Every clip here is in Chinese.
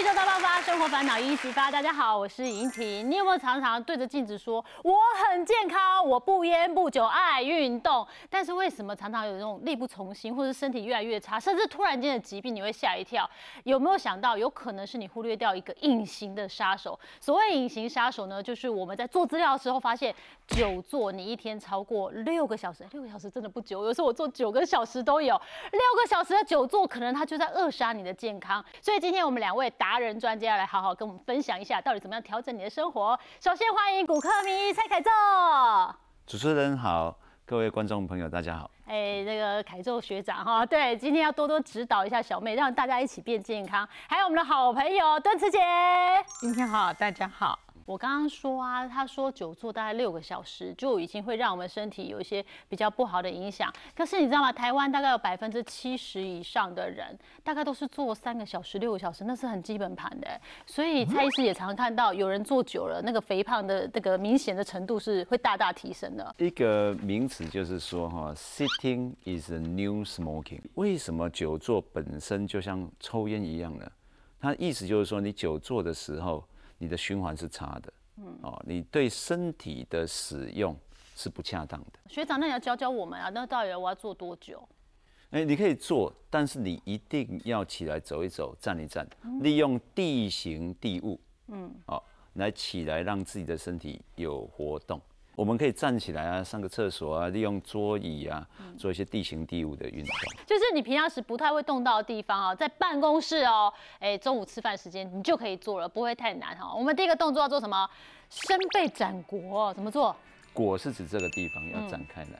宇宙大爆发，生活烦恼一一激发。大家好，我是莹婷。你有没有常常对着镜子说我很健康，我不烟不酒，爱运动？但是为什么常常有这种力不从心，或是身体越来越差，甚至突然间的疾病，你会吓一跳？有没有想到，有可能是你忽略掉一个隐形的杀手？所谓隐形杀手呢，就是我们在做资料的时候发现，久坐你一天超过6个小时，6个小时真的不久，有时候我做9个小时都有。6个小时的久坐，可能它就在扼杀你的健康。所以今天我们2位达人专家来好好跟我们分享一下，到底怎么样调整你的生活。首先欢迎骨科名医蔡凯宙。主持人好，各位观众朋友大家好。那个凯宙学长哈，对，今天要多多指导一下小妹，让大家一起变健康。还有我们的好朋友敦慈姐，今天好，大家好。我刚刚说啊，他说久坐大概6个小时就已经会让我们身体有一些比较不好的影响。可是你知道吗？台湾大概有70%以上的人，大概都是坐3个小时、6个小时，那是很基本盘的。所以蔡医师也常看到有人坐久了，那个肥胖的那个明显的程度是会大大提升的。一个名词就是说哈 ，sitting is a new smoking。为什么久坐本身就像抽烟一样呢？它意思就是说，你久坐的时候，你的循环是差的，你对身体的使用是不恰当的。学长，那你要教教我们啊，那到底我要做多久？你可以做，但是你一定要起来走一走，站一站，利用地形地物，来起来让自己的身体有活动。我们可以站起来啊，上个厕所啊，利用桌椅啊，做一些地形地物的运动。就是你平常时不太会动到的地方啊，在办公室哦，中午吃饭时间你就可以做了，不会太难哈。我们第一个动作要做什么？伸背展腘，怎么做？腘是指这个地方要展开来，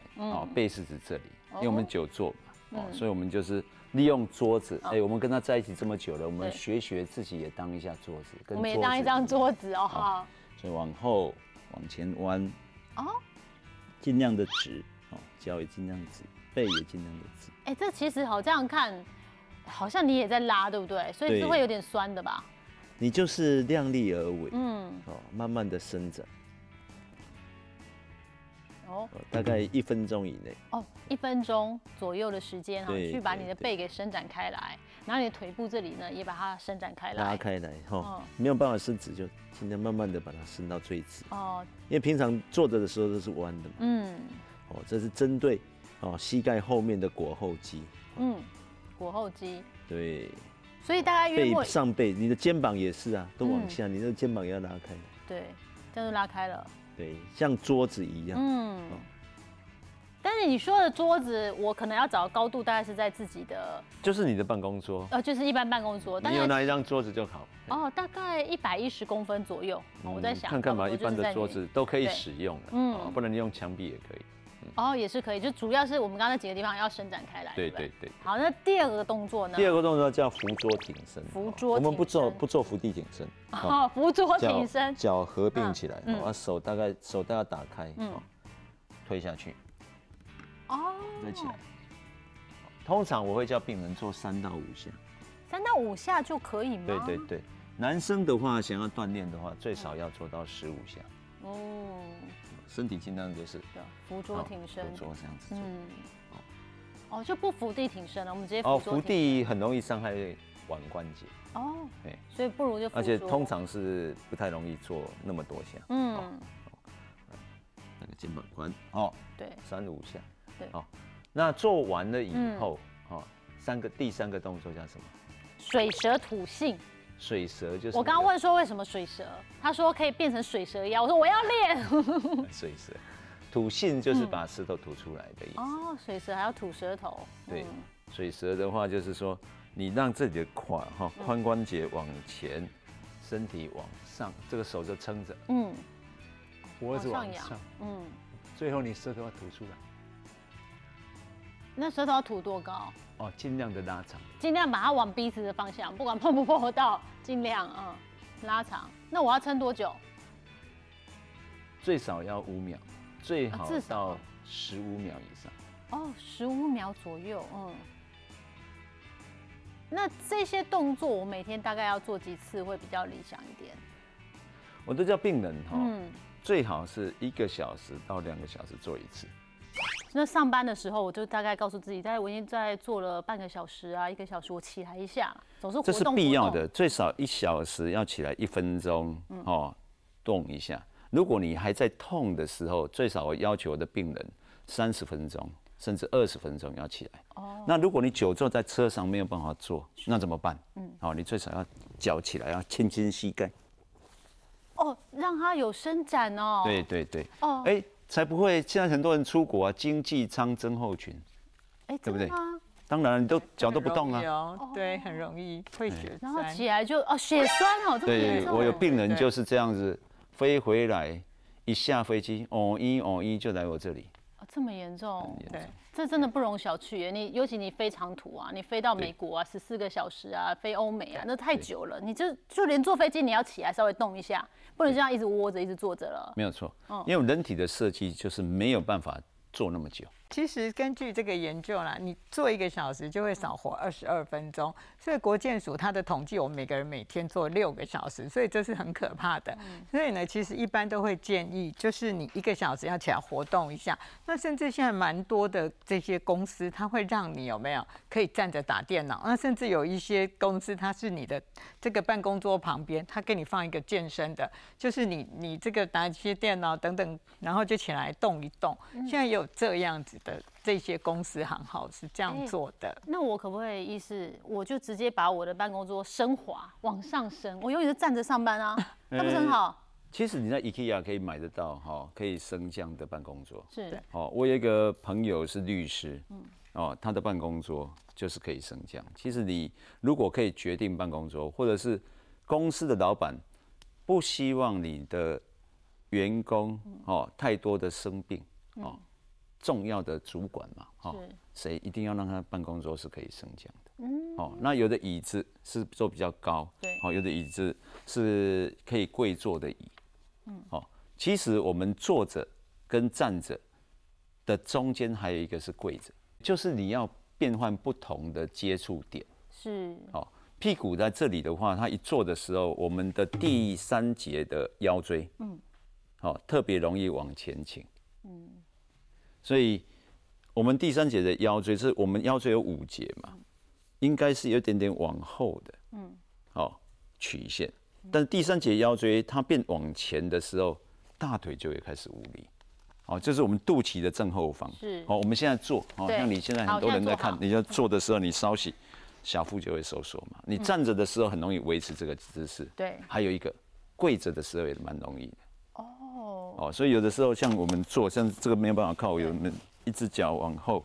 背是指这里，因为我们久坐嘛，所以我们就是利用桌子。我们跟他在一起这么久了，我们学学自己也当一下桌子，我们也当一张桌子哦。好，所以往后往前弯。尽量的直，脚也尽量直，背也尽量的直。这其实好这样看，好像你也在拉，对不对？所以是会有点酸的吧？你就是量力而为，慢慢的伸展。大概1分钟以内。1分钟左右的时间去把你的背给伸展开来，然后你的腿部这里呢也把它伸展开来。拉开来没有办法伸直就尽量慢慢的把它伸到最直。因为平常坐着的时候都是弯的嘛。这是针对膝盖后面的腘后肌。腘后肌。对。所以大概约莫上背，你的肩膀也是啊，都往下，你的肩膀也要拉开。对，这样就拉开了。对，像桌子一样。但是你说的桌子，我可能要找高度，大概是在自己的，就是你的办公桌，就是一般办公桌。你有拿一张桌子就好。大概110公分左右。我在想，看看吧，一般的桌子都可以使用的，不然你用墙壁也可以。也是可以，就主要是我们刚才几个地方要伸展开来。对。好，那第二个动作呢？第二个动作叫扶桌挺身。扶桌。我们不做伏地挺身。扶桌挺身。脚合并起来，手大概要打开，推下去。推起来。通常我会叫病人做3到5下。3到5下就可以吗？对。男生的话，想要锻炼的话，最少要做到15下。身体尽量就是扶桌挺身，扶桌这样子做。就不伏地挺身了，我们直接扶桌。伏地很容易伤害腕关节。所以不如就扶桌。而且通常是不太容易做那么多下。那个肩膀宽。对，3-5下。对。那做完了以后，第三个动作叫什么？水蛇吐信。水蛇就是我刚刚问说为什么水蛇，他说可以变成水蛇腰，我说我要练。水蛇，吐信就是把舌头吐出来的意思。水蛇还要吐舌头。对，水蛇的话就是说，你让自己的髋关节往前，身体往上，这个手就撑着，脖子往上，最后你舌头要吐出来。那舌头要吐多高？尽量的拉长，尽量把它往鼻子的方向，不管碰不碰到，尽量拉长。那我要撑多久？最少要5秒，最好到15秒以上。15秒左右，那这些动作我每天大概要做几次会比较理想一点？我都叫病人最好是1个小时到2个小时做一次。那上班的时候，我就大概告诉自己，大概我已经在做了半个小时啊，1个小时，我起来一下，总是活动。这是必要的，最少1小时要起来1分钟，哦，动一下。如果你还在痛的时候，最少我要求我的病人30分钟，甚至20分钟要起来。哦。那如果你久坐在车上没有办法坐，那怎么办？嗯。哦，你最少要脚起来，要轻轻膝盖。哦，让它有伸展哦。对对对。哦。哎。 才不会！现在很多人出国啊，经济舱症候群，哎，对不对？当然，你都脚都不动啊，对，很容易会血栓，然后起来就哦，血栓哦，这么严重。对，我有病人就是这样子，飞回来一下飞机，哦一就来我这里，哦，这么严重，对，这真的不容小觑耶。你尤其你飞长途啊，你飞到美国啊，14个小时啊，飞欧美啊，那太久了，你就连坐飞机你要起来稍微动一下。 不能这样一直窝着，一直坐着了。没有错，因为人体的设计就是没有办法坐那么久。其实根据这个研究啦，你坐1个小时就会少活22分钟。所以国健署它的统计，我们每个人每天坐6个小时，所以这是很可怕的。所以呢，其实一般都会建议，就是你1个小时要起来活动一下。那甚至现在蛮多的这些公司，它会让你有没有可以站着打电脑？那甚至有一些公司，它是你的。 这个办公桌旁边，他给你放一个健身的，就是你这个拿一些电脑等等，然后就起来动一动。现在也有这样子的这些公司行号是这样做的。欸、那我可不可以意思，我就直接把我的办公桌升华往上升，我永远是站着上班啊，那不是很好？其实你在 IKEA 可以买得到哈，可以升降的办公桌。是。哦，我有一个朋友是律师，哦，他的办公桌。 就是可以升降。其实你如果可以决定办公桌，或者是公司的老板不希望你的员工哦太多的生病哦，重要的主管嘛哦，谁一定要让他办公桌是可以升降的。嗯，哦，那有的椅子是坐比较高，对，哦，有的椅子是可以跪坐的椅。嗯，哦，其实我们坐着跟站着的中间还有一个是跪着，就是你要。 变换不同的接触点是哦，屁股在这里的话，它一坐的时候，我们的第3节的腰椎，嗯，好、哦，特别容易往前倾，嗯，所以我们第3节的腰椎是我们腰椎有5节嘛，应该是有点点往后的，嗯，好、哦，曲线，但是第3节腰椎它变往前的时候，大腿就会开始无力。 哦，这是我们肚脐的正后方。是。哦，我们现在坐，哦，像你现在很多人在看，你就坐的时候，你稍息，小腹就会收缩嘛。你站着的时候很容易维持这个姿势。对。还有一个，跪着的时候也蛮容易的。哦。哦，所以有的时候像我们坐，像这个没有办法靠，有人一只脚往后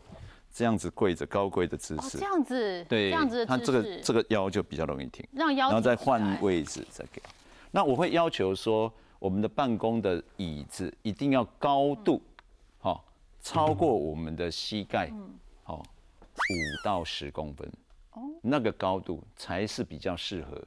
这样子跪着，高跪的姿势。这样子。对。这样子的姿势。它这个腰就比较容易挺。让腰。然后再换位置再给。那我会要求说。 我们的办公的椅子一定要高度，好、嗯哦、超过我们的膝盖，好5到10公分，哦，那个高度才是比较适合，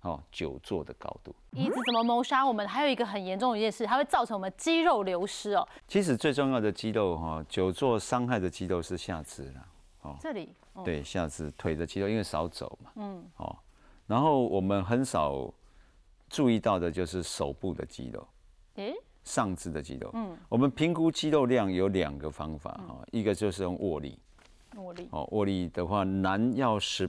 好、哦、久坐的高度。椅子怎么谋杀我们？还有一个很严重的一件事，它会造成我们肌肉流失哦。其实最重要的肌肉哈、哦，久坐伤害的肌肉是下肢啦，哦，这里，哦、对，下肢腿的肌肉，因为少走嘛，嗯，哦，然后我们很少。 注意到的就是手部的肌肉，上肢的肌肉。嗯，我们评估肌肉量有2个方法哈，一个就是用握力，握力的话，男要18，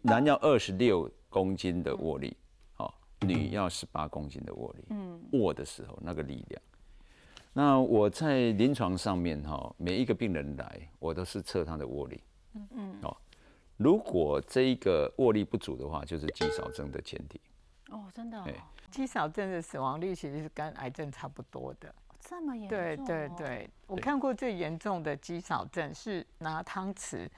男要26公斤的握力，好，女要18公斤的握力。嗯，握的时候那个力量。那我在临床上面哈，每一个病人来，我都是测他的握力。嗯嗯，哦，如果这一个握力不足的话，就是肌少症的前提。 哦，真的、哦，肌少症的死亡率其实是跟癌症差不多的，这么严重、哦？对对对，我看过最严重的肌少症是拿汤匙，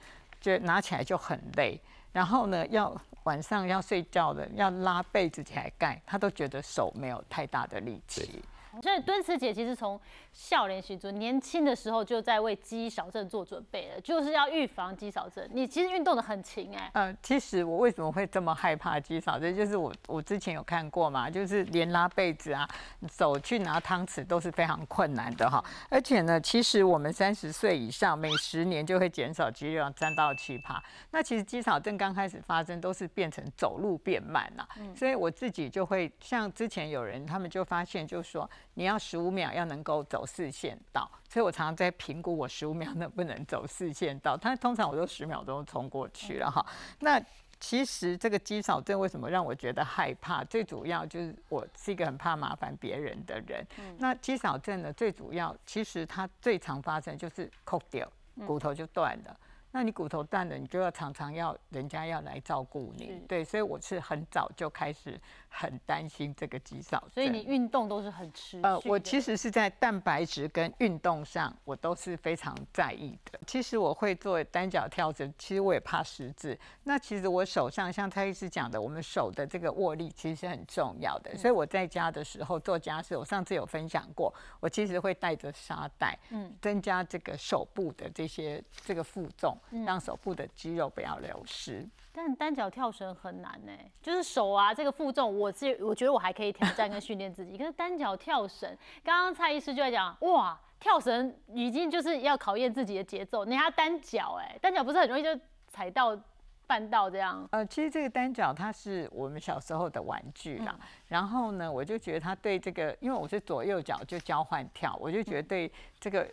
就拿起来就很累，然后呢，要晚上要睡觉的，要拉被子起来盖，他都觉得手没有太大的力气。所以敦慈姐其实从少年时就年轻的时候就在为肌少症做准备了，就是要预防肌少症。你其实运动得很勤哎。其实我为什么会这么害怕肌少症，就是我之前有看过嘛，就是连拉被子啊、手去拿汤匙都是非常困难的哈。而且呢，其实我们30岁以上每10年就会减少肌肉量3到7%。那其实肌少症刚开始发生都是变成走路变慢啦、啊，所以我自己就会像之前有人他们就发现就说。你要15秒要能够走4线道，所以我常常在评估我15秒能不能走4线道，但通常我都10秒钟冲过去了哈。那其实这个肌少症为什么让我觉得害怕？最主要就是我是一个很怕麻烦别人的人。那肌少症呢，最主要其实它最常发生就是扣掉骨头就断了。那你骨头断了，你就要常常要人家要来照顾你，对，所以我是很早就开始很担心这个肌少症。所以你运动都是很持续的？我其实是在蛋白质跟运动上，我都是非常在意的。其实我会做单脚跳绳，其实我也怕失智。那其实我手上像蔡医师讲的，我们手的这个握力其实是很重要的。所以我在家的时候做家事，我上次有分享过，我其实会带着沙袋，增加这个手部的这个负重。让手部的肌肉不要流失。但单脚跳绳很难呢、欸，就是手啊这个负重，我觉得我还可以挑战跟训练自己。可是单脚跳绳，刚刚蔡医师就在讲，哇，跳绳已经就是要考验自己的节奏，你还要单脚哎、欸，单脚不是很容易就踩到。办到这样，其实这个单脚它是我们小时候的玩具啦。然后呢，我就觉得它对这个，因为我是左右脚就交换跳，我就觉得对这个，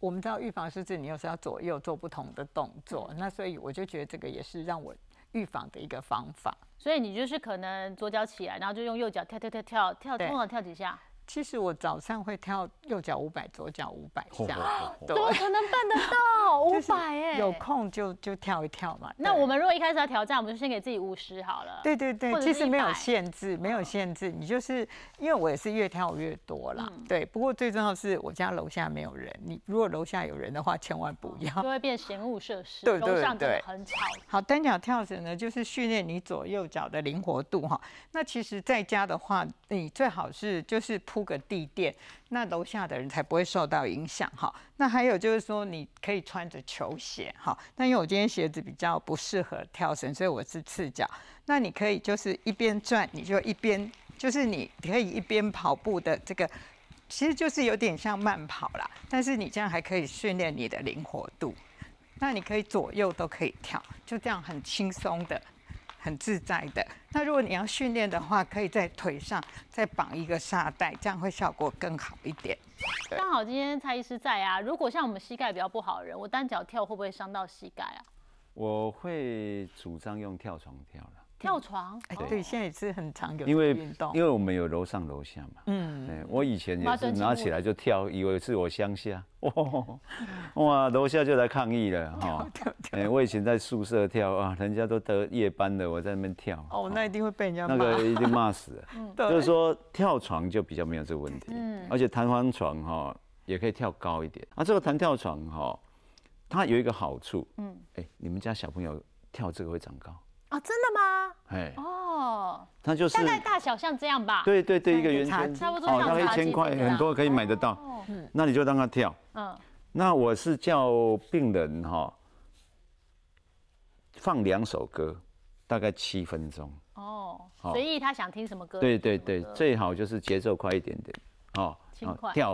我们知道预防失智，你又是要左右做不同的动作，那所以我就觉得这个也是让我预防的一个方法。所以你就是可能左脚起来，然后就用右脚跳，通常跳几下。其实我早上会跳右脚500，左脚500下，怎么可能办得到500哎？有空就跳一跳嘛。那我们如果一开始要挑战，我们就先给自己50好了。对对对，其实没有限制，没有限制，你就是因为我也是越跳越多啦。对，不过最重要的是我家楼下没有人，你如果楼下有人的话，千万不要，就会变嫌恶设施。对对对，很吵。好，单脚跳绳呢，就是训练你左右脚的灵活度哈。那其实在家的话，你最好是就是铺个地垫，那楼下的人才不会受到影响哈。那还有就是说，你可以穿着球鞋哈。那因为我今天鞋子比较不适合跳绳，所以我是赤脚。那你可以就是一边转，你就一边就是你可以一边跑步的这个，其实就是有点像慢跑啦。但是你这样还可以训练你的灵活度。那你可以左右都可以跳，就这样很轻松的。很自在的。那如果你要训练的话，可以在腿上再绑一个沙袋，这样会效果更好一点。刚好今天蔡医师在啊，如果像我们膝盖比较不好的人，我单脚跳会不会伤到膝盖啊？我会主张用跳床跳了。跳床，对，现在也是很常有运动，因为我们有楼上楼下嘛。我以前也是拿起来就跳，以为是我乡下，哇，楼下就来抗议了哈。我以前在宿舍跳啊，人家都得夜班的，我在那边跳。哦，那一定会被人家骂，那个一定骂死了。就是说跳床就比较没有这个问题，而且弹簧床哈也可以跳高一点。啊，这个弹跳床哈，它有一个好处，你们家小朋友跳这个会长高。啊，真的吗？哎，哦，它就是大概大小像这样吧。对对对，一个圆圈，差不多像茶几，大概1000块，很多可以买得到。那你就让它跳。那我是叫病人哈，放2首歌，大概7分钟。哦，随意他想听什么歌。对对对，最好就是节奏快一点点。哦，轻快，跳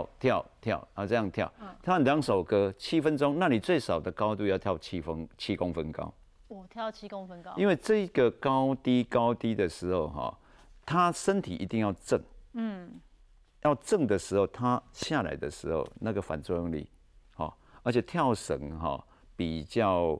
啊，这样跳，跳2首歌，7分钟。那你最少的高度要跳7公分高。我跳7公分高，因为这个高低的时候哈，他身体一定要正，要正的时候，他下来的时候那个反作用力，好，而且跳绳哈比较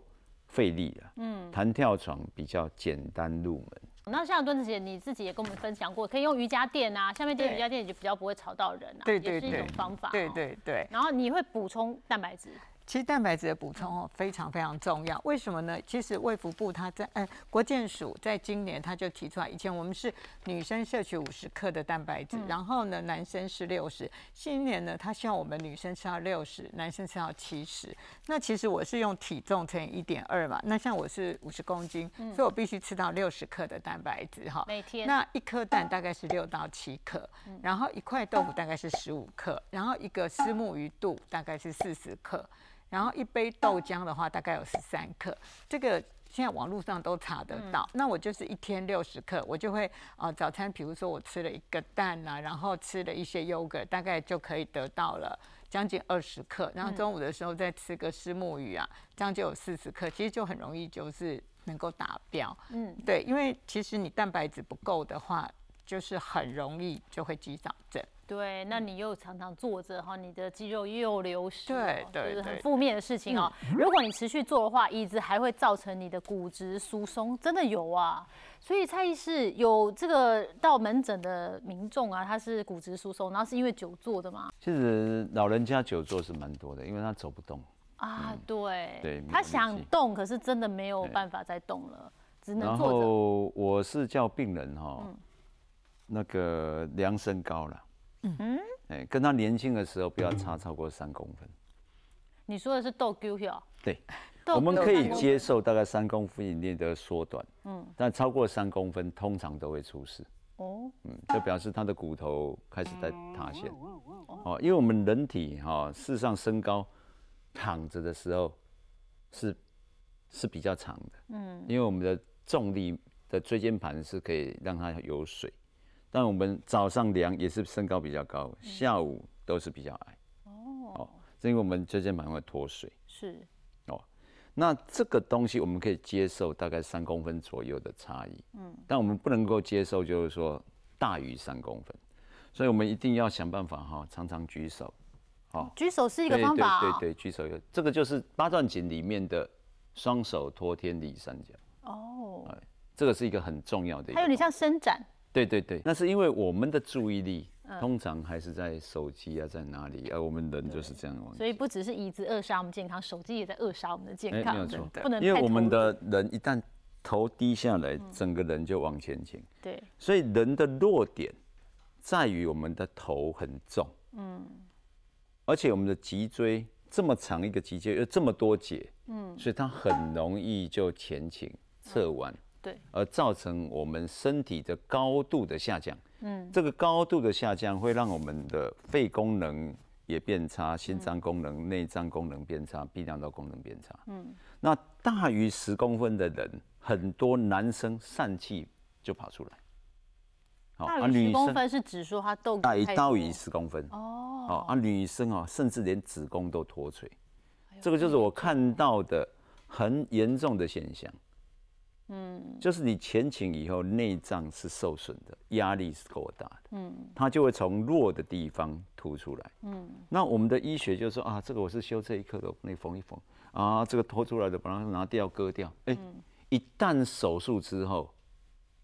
费力了，弹跳床比较简单入门。那像敦子姐你自己也跟我们分享过，可以用瑜伽垫啊，下面垫瑜伽垫也就比较不会吵到人啊，也是一种方法。对对对。然后你会补充蛋白质。其实蛋白质的补充哦非常非常重要，为什么呢？其实卫福部它在国健署在今年它就提出来，以前我们是女生摄取50克的蛋白质，然后呢男生是60，今年呢它希望我们女生是要60，男生是要70。那其实我是用体重乘以1.2嘛，那像我是50公斤，所以我必须吃到60克的蛋白质哈，每天。那1颗蛋大概是6到7克，然后1块豆腐大概是15克，然后1个虱目鱼肚大概是40克。然后1杯豆浆的话，大概有13克，这个现在网络上都查得到。那我就是1天60克，我就会早餐，比如说我吃了1个蛋啊，然后吃了一些yogurt，大概就可以得到了将近20克。然后中午的时候再吃个虱目鱼啊，这样就有40克，其实就很容易就是能够达标。对，因为其实你蛋白质不够的话，就是很容易就会肌少症。对，那你又常常坐着哈，你的肌肉又流失，对，就是很负面的事情哦。如果你持续坐的话，椅子还会造成你的骨质疏松，真的有啊。所以蔡医师有这个到门诊的民众啊，他是骨质疏松，然后是因为久坐的嘛。其实老人家久坐是蛮多的，因为他走不动啊，对，他想动，可是真的没有办法再动了，只能坐着。然后我是叫病人哈，那个量身高了。 嗯，哎，跟他年轻的时候不要差超过3公分。你说的是豆丢哟？对，我们可以接受大概3公分以内的缩短。嗯，但超过3公分通常都会出事。哦，嗯，就表示他的骨头开始在塌陷。哦，因为我们人体哈，事实上身高躺着的时候是比较长的。嗯，因为我们的重力的椎间盘是可以让它有水。 但我们早上量也是身高比较高，下午都是比较矮。哦，因为我们椎间盘会脱水。是。哦，那这个东西我们可以接受大概3公分左右的差异。嗯。但我们不能够接受就是说大于3公分，所以我们一定要想办法哈，常常举手。哦，举手是一个方法。对，举手有这个就是八段锦里面的双手托天理三角。哦。这个是一个很重要的。还有你像伸展。 对，那是因为我们的注意力通常还是在手机啊，在哪里啊？我们人就是这样。所以不只是椅子扼杀我们健康，手机也在扼杀我们的健康。没有错，不能因为我们的人一旦头低下来，整个人就往前倾。对，所以人的弱点在于我们的头很重，嗯，而且我们的脊椎这么长一个脊椎有这么多节，嗯，所以它很容易就前倾、侧弯。 而造成我们身体的高度的下降，嗯，这个高度的下降会让我们的肺功能也变差，心脏功能、内脏功能变差，泌尿道功能变差，嗯。那大于10公分的人，很多男生疝气就跑出来。好，啊，女生是指说她豆大于10公分哦，好啊，女生啊，甚至连子宫都脱垂，这个就是我看到的很严重的现象。 嗯，就是你前倾以后，内脏是受损的，压力是够大的，嗯，它就会从弱的地方凸出来，嗯，那我们的医学就说啊，这个我是修这一刻的，那缝一缝，啊，这个脱出来的把它拿掉割掉，哎，一旦手术之后，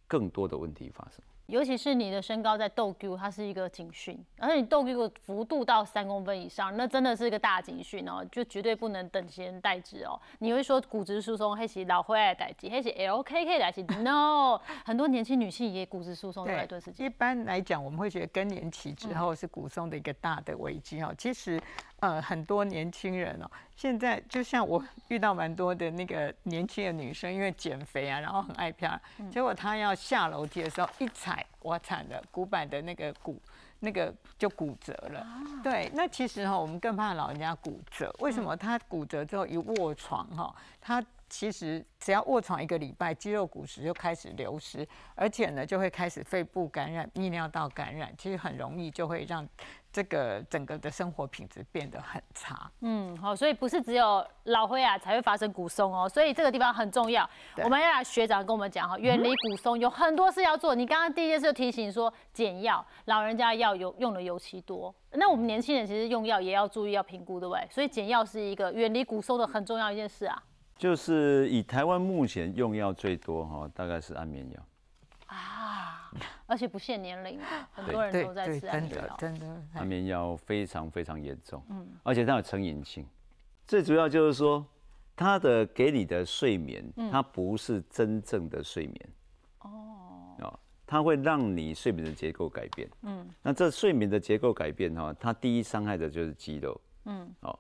更多的问题发生。 尤其是你的身高在豆丢，它是一个警讯，而且你豆丢的幅度到3公分以上，那真的是一个大警讯哦，就绝对不能等闲待之哦。你会说骨质疏松，那是老岁仔的代志，那是 LKK 代志 ，no， 很多年轻女性也骨质疏松的一段时间。一般来讲，我们会觉得更年期之后是骨松的一个大的危机哦。其实，很多年轻人哦，现在就像我遇到蛮多的那个年轻的女生，因为减肥啊，然后很爱漂亮，结果她要下楼梯的时候一踩。 我惨了，骨板的那个骨，那个就骨折了。啊、对，那其实哈、喔，我们更怕老人家骨折。为什么他骨折之后一卧床哈、喔，他其实只要卧床1个礼拜，肌肉骨质就开始流失，而且呢就会开始肺部感染、泌尿道感染，其实很容易就会让这个整个的生活品质变得很差。嗯，好，所以不是只有老灰啊才会发生骨松哦，所以这个地方很重要。我们要让学长跟我们讲哈，远离骨松有很多事要做。你刚刚第一件事就提醒说减药，老人家药用的尤其多。那我们年轻人其实用药也要注意，要评估，对不对？所以减药是一个远离骨松的很重要一件事啊。 就是以台湾目前用药最多哈，大概是安眠药啊，而且不限年龄，很多人都在吃安眠药。真的，安眠药非常非常严重，嗯，而且它有成瘾性。最主要就是说，它的给你的睡眠，它不是真正的睡眠，哦，它会让你睡眠的结构改变，嗯，那这睡眠的结构改变哈，它第一伤害的就是肌肉，嗯，哦。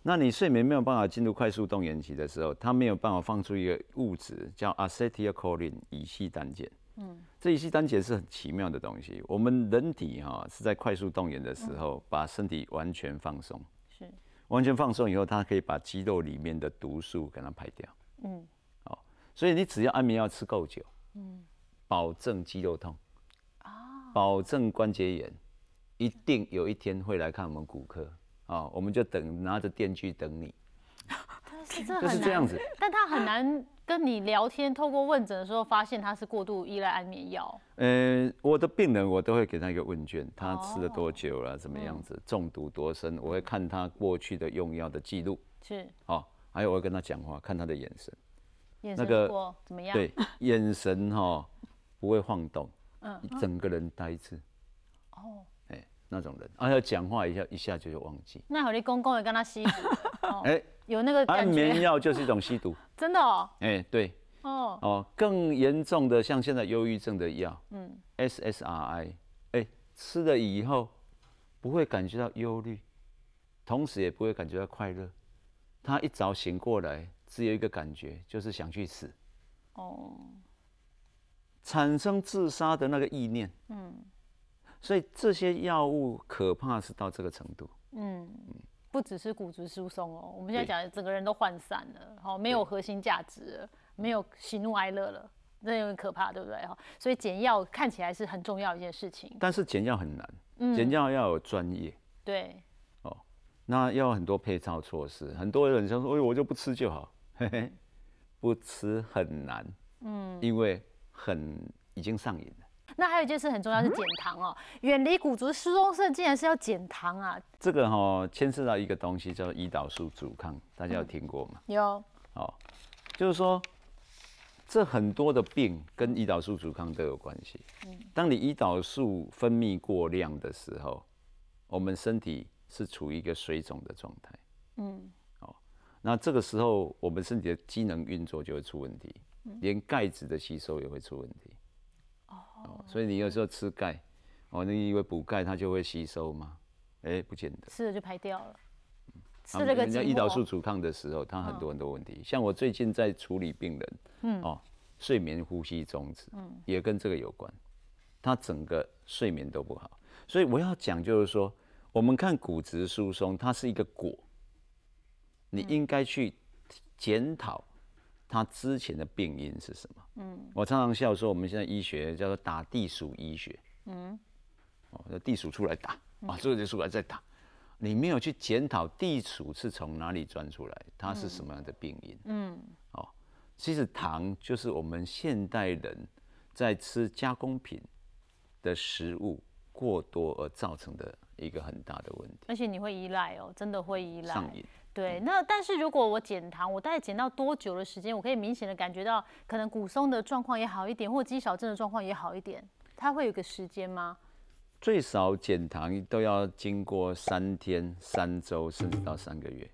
那你睡眠没有办法进入快速动眼期的时候，它没有办法放出一个物质叫 Acetylcholine 乙酰胆碱。嗯，这乙酰胆碱是很奇妙的东西。我们人体哈、是在快速动眼的时候，把身体完全放松。是。完全放松以后，它可以把肌肉里面的毒素给它排掉。嗯。哦，所以你只要安眠药吃够久，嗯，保证肌肉痛，啊，保证关节炎，一定有一天会来看我们骨科。 哦，我们就等拿着电锯等你，就是这样子。但他很难跟你聊天，透过问诊的时候发现他是过度依赖安眠药。我的病人我都会给他一个问卷，他吃了多久了，怎么样子，中毒多深，我会看他过去的用药的记录，是，哦，还有我会跟他讲话，看他的眼神，眼神怎么样？对，眼神哈不会晃动，嗯，整个人呆滞。哦。 那种人，要讲话一下就忘记。那有你公公也跟他吸毒，哎，有那个感觉。安眠药就是一种吸毒，真的哦。哎，对，哦，更严重的像现在忧郁症的药，嗯 ，SSRI， 哎，吃了以后不会感觉到忧虑，同时也不会感觉到快乐。他一早醒过来，只有一个感觉，就是想去死。哦，产生自杀的那个意念。嗯。 所以这些药物可怕是到这个程度。嗯，不只是骨质疏松哦，我们现在讲整个人都涣散了，好，没有核心价值，没有喜怒哀乐了，这有点可怕，对不对？所以减药看起来是很重要一件事情。但是减药很难，减药要有专业。对。哦，那要有很多配套措施，很多人想说，哎，我就不吃就好，嘿嘿，不吃很难。嗯，因为已经上瘾了。 那还有一件事很重要是减糖哦，远离骨质疏松症竟然是要减糖啊！这个牵涉到一个东西叫做胰岛素阻抗，大家有听过吗？有。哦，就是说，这很多的病跟胰岛素阻抗都有关系。当你胰岛素分泌过量的时候，我们身体是处于一个水肿的状态。嗯。哦，那这个时候我们身体的机能运作就会出问题，连钙质的吸收也会出问题。 哦，所以你有时候吃钙，哦，你以为补钙它就会吸收吗？哎，不见得，吃了就排掉了。吃了个人家胰岛素阻抗的时候，它很多很多问题。像我最近在处理病人，嗯，哦，睡眠呼吸中止，嗯，也跟这个有关。他整个睡眠都不好，所以我要讲就是说，我们看骨质疏松，它是一个果，你应该去检讨。 他之前的病因是什么？嗯，我常常笑说，我们现在医学叫做打地鼠医学。嗯，哦，地鼠出来打，啊，这个出来再打，你没有去检讨地鼠是从哪里钻出来，它是什么样的病因？嗯，哦，其实糖就是我们现代人在吃加工品的食物过多而造成的一个很大的问题。而且你会依赖哦，真的会依赖。上瘾。 对，那但是如果我减糖，我大概减到多久的时间，我可以明显的感觉到，可能骨松的状况也好一点，或肌少症的状况也好一点，它会有个时间吗？最少减糖都要经过3天、3周，甚至到3个月，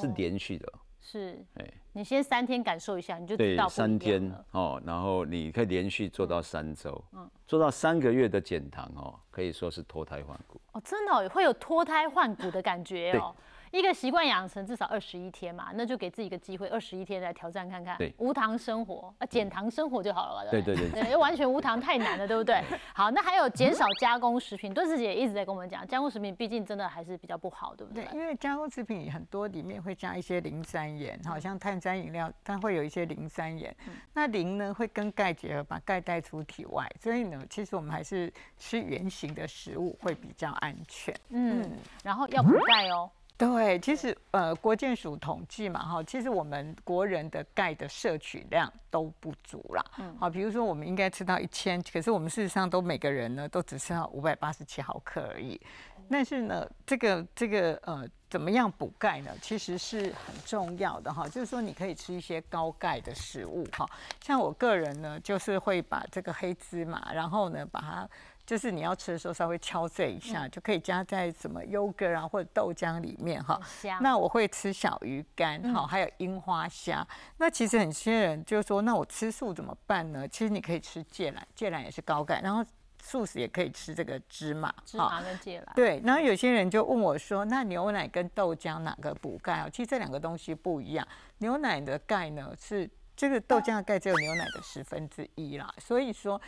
是连续的。是，哎，你先3天感受一下，你就知道不一样了。对，3天哦，然后你可以连续做到3周，嗯，做到3个月的减糖哦，可以说是脱胎换骨。哦，真的哦，会有脱胎换骨的感觉哦。一个习惯养成至少21天嘛，那就给自己一个机会，21天来挑战看看。对，无糖生活啊，减糖生活就好了吧？对对对对，因为完全无糖太难了，对不对？好，那还有减少加工食品，顿时姐一直在跟我们讲，加工食品毕竟真的还是比较不好，对不对？对，因为加工食品很多里面会加一些磷酸盐，好像碳酸饮料，它会有一些磷酸盐。那磷呢会跟钙结合，把钙带出体外，所以呢，其实我们还是吃原型的食物会比较安全。嗯，然后要补钙哦。 对，其实国健署统计嘛，哈，其实我们国人的钙的摄取量都不足啦。好，比如说我们应该吃到1000，可是我们事实上都每个人呢都只吃到587毫克而已。但是呢，这个怎么样补钙呢？其实是很重要的哈，就是说你可以吃一些高钙的食物哈，像我个人呢，就是会把这个黑芝麻，然后呢把它。 就是你要吃的时候稍微敲碎一下，就可以加在什么yogurt 啊或者豆浆里面哈。那我会吃小鱼干哈，还有樱花虾。那其实很些人就说，那我吃素怎么办呢？其实你可以吃芥蓝，芥蓝也是高钙，然后素食也可以吃这个芝麻。芝麻跟芥蓝。对，然后有些人就问我说，那牛奶跟豆浆哪个补钙啊？其实这两个东西不一样，牛奶的钙呢是这个豆浆的钙只有牛奶的10分之一啦，所以说。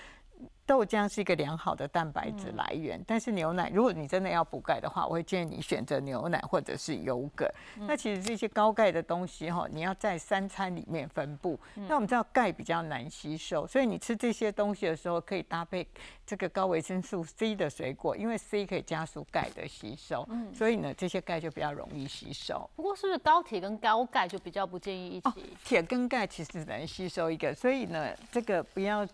豆浆是一个良好的蛋白质来源，但是牛奶，如果你真的要补钙的话，我会建议你选择牛奶或者是油梗。那其实这些高钙的东西哈，你要在三餐里面分布。那我们知道钙比较难吸收，所以你吃这些东西的时候，可以搭配这个高维生素 C 的水果，因为 C 可以加速钙的吸收，所以呢，这些钙就比较容易吸收。不过是不是高铁跟高钙就比较不建议一起？铁跟钙其实能吸收一个，所以呢，这个不要。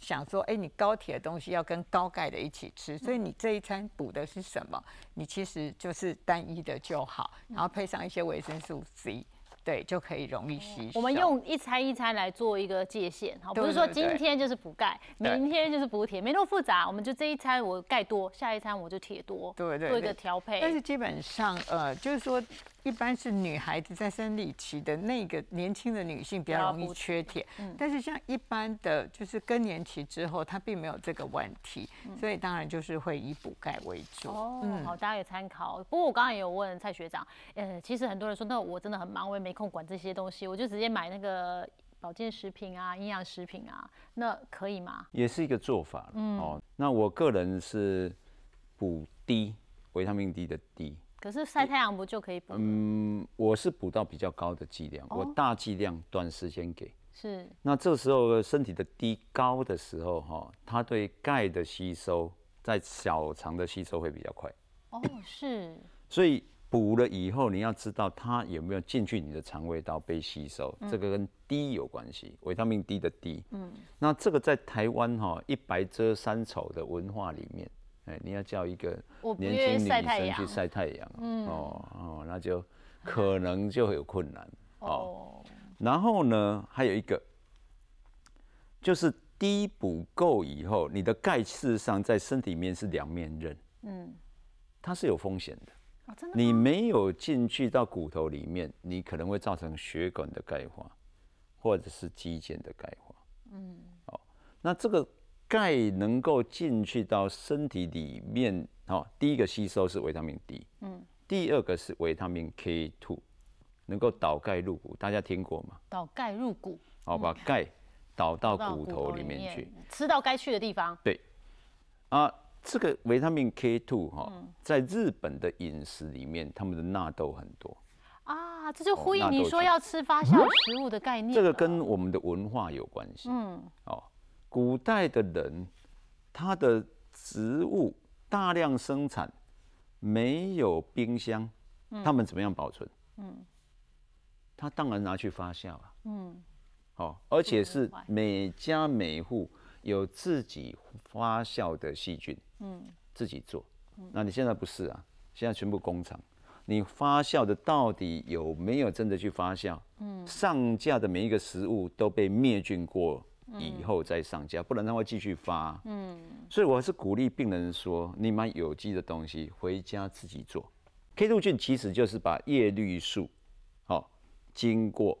想说，哎，你高铁的东西要跟高钙的一起吃，所以你这一餐补的是什么？你其实就是单一的就好，然后配上一些维生素 C， 对，就可以容易吸收。我们用一餐一餐来做一个界限，好，不是说今天就是补钙，明天就是补铁，没那么复杂。我们就这一餐我钙多，下一餐我就铁多，对对，做一个调配。但是基本上，就是说。 一般是女孩子在生理期的那个年轻的女性比较容易缺铁，但是像一般的就是更年期之后，她并没有这个问题，所以当然就是会以补钙为主。哦，好，大家也参考。不过我刚刚也有问蔡学长，其实很多人说，那我真的很忙，我也没空管这些东西，我就直接买那个保健食品啊、营养食品啊，那可以吗？也是一个做法。哦，那我个人是补 D， 维他命 D 的 D。 可是晒太阳不就可以补？我是补到比较高的剂量，我大剂量短时间给。是。那这时候身体的 D 高的时候，哈，它对钙的吸收在小肠的吸收会比较快。哦，是。所以补了以后，你要知道它有没有进去你的肠胃道被吸收，这个跟 D 有关系，维他命 D 的 D。那这个在台湾哈一白遮三丑的文化里面。 哎，你要叫一个年轻女生去晒太阳，那就可能就有困难哦。然后呢，还有一个就是低补够以后，你的钙事实上在身体里面是两面刃，它是有风险的。哦，真的吗？你没有进去到骨头里面，你可能会造成血管的钙化，或者是肌腱的钙化。那这个。 钙能够进去到身体里面，哦，第一个吸收是维他命 D， 第二个是维他命 K2， 能够导钙入骨，大家听过吗？导钙入骨，哦，把钙导到骨头里面去，吃到该去的地方。对，啊，这个维他命 K2 哈，在日本的饮食里面，他们的纳豆很多。 啊，这就呼应你说要吃发酵食物的概念。这个跟我们的文化有关系。哦。 古代的人，他的植物大量生产，没有冰箱，他们怎么样保存？他当然拿去发酵啊。而且是每家每户有自己发酵的细菌，自己做。那你现在不是啊？现在全部工厂，你发酵的到底有没有真的去发酵？上架的每一个食物都被灭菌过。 以后再上架，不然它会继续发。所以我还是鼓励病人说，你买有机的东西回家自己做。K2 菌其实就是把叶绿素，好，经过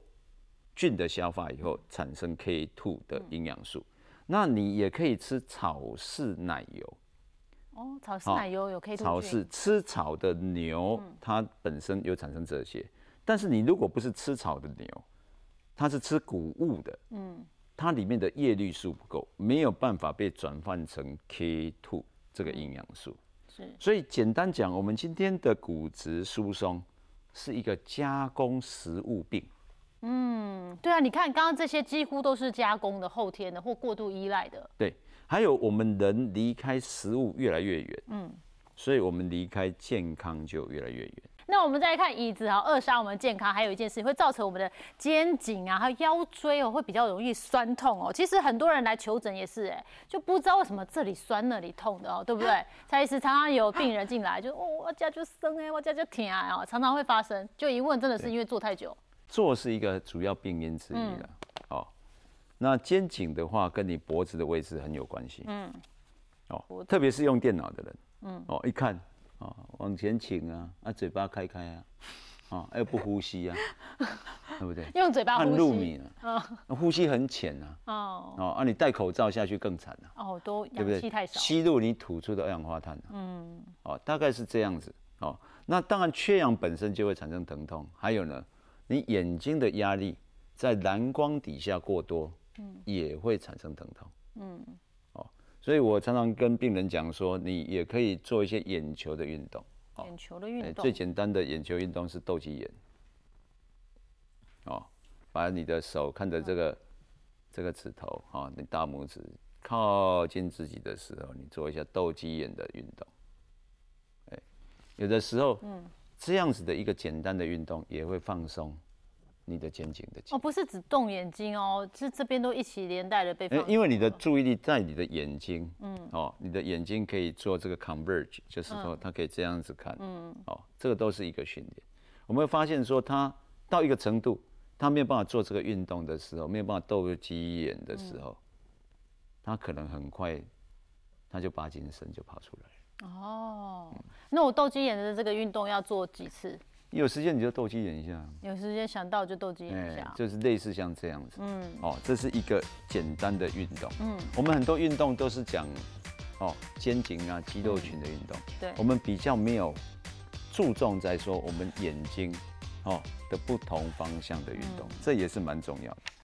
菌的消化以后产生 K2 的营养素。那你也可以吃草饲奶油。哦，草饲奶油有 K2 菌。草饲吃草的牛，它本身有产生这些，但是你如果不是吃草的牛，它是吃谷物的，它里面的叶绿素不够，没有办法被转换成 K2 这个营养素。所以简单讲，我们今天的骨质疏松是一个加工食物病。对啊，你看刚刚这些几乎都是加工的、后天的或过度依赖的。对，还有我们人离开食物越来越远，所以我们离开健康就越来越远。 那我们再来看椅子啊，扼杀我们的健康。还有一件事情会造成我们的肩颈啊，还有腰椎哦，会比较容易酸痛哦。其实很多人来求诊也是，哎，就不知道为什么这里酸那里痛的哦，对不对？蔡医师常常有病人进来就哦，我家就酸哎，我家就疼啊，常常会发生。就一问，真的是因为坐太久。坐是一个主要病因之一了。哦，那肩颈的话，跟你脖子的位置很有关系。哦，特别是用电脑的人，一看。 哦，往前倾啊，啊，嘴巴开开啊，哦，又不呼吸啊，对不对？用嘴巴呼吸，按入迷了，呼吸很浅啊，啊，你戴口罩下去更惨啊，哦，都氧气太少，吸入你吐出的二氧化碳，大概是这样子，哦，那当然缺氧本身就会产生疼痛，还有呢，你眼睛的压力在蓝光底下过多，也会产生疼痛，所以我常常跟病人讲说，你也可以做一些眼球的运动。眼球的运动，最简单的眼球运动是斗鸡眼。哦，把你的手看着这个指头啊、哦，你大拇指靠近自己的时候，你做一下斗鸡眼的运动。哎，有的时候，这样子的一个简单的运动也会放松你的肩颈的肌肉。哦，不是只动眼睛哦，是这边都一起连带的被放松。因为你的注意力在你的眼睛，哦，你的眼睛可以做这个 converge， 就是说它可以这样子看，哦，这个都是一个训练。我们会发现说，它到一个程度，它没有办法做这个运动的时候，没有办法斗鸡眼的时候，它可能很快，它就巴金森就跑出来了。哦，那我斗鸡眼的这个运动要做几次？有时间你就斗鸡眼一下，有时间想到就斗鸡眼一下，就是类似像这样子。哦，这是一个简单的运动。我们很多运动都是讲，哦，肩颈啊、肌肉群的运动。对，我们比较没有注重在说我们眼睛，哦的不同方向的运动，这也是蛮重要的。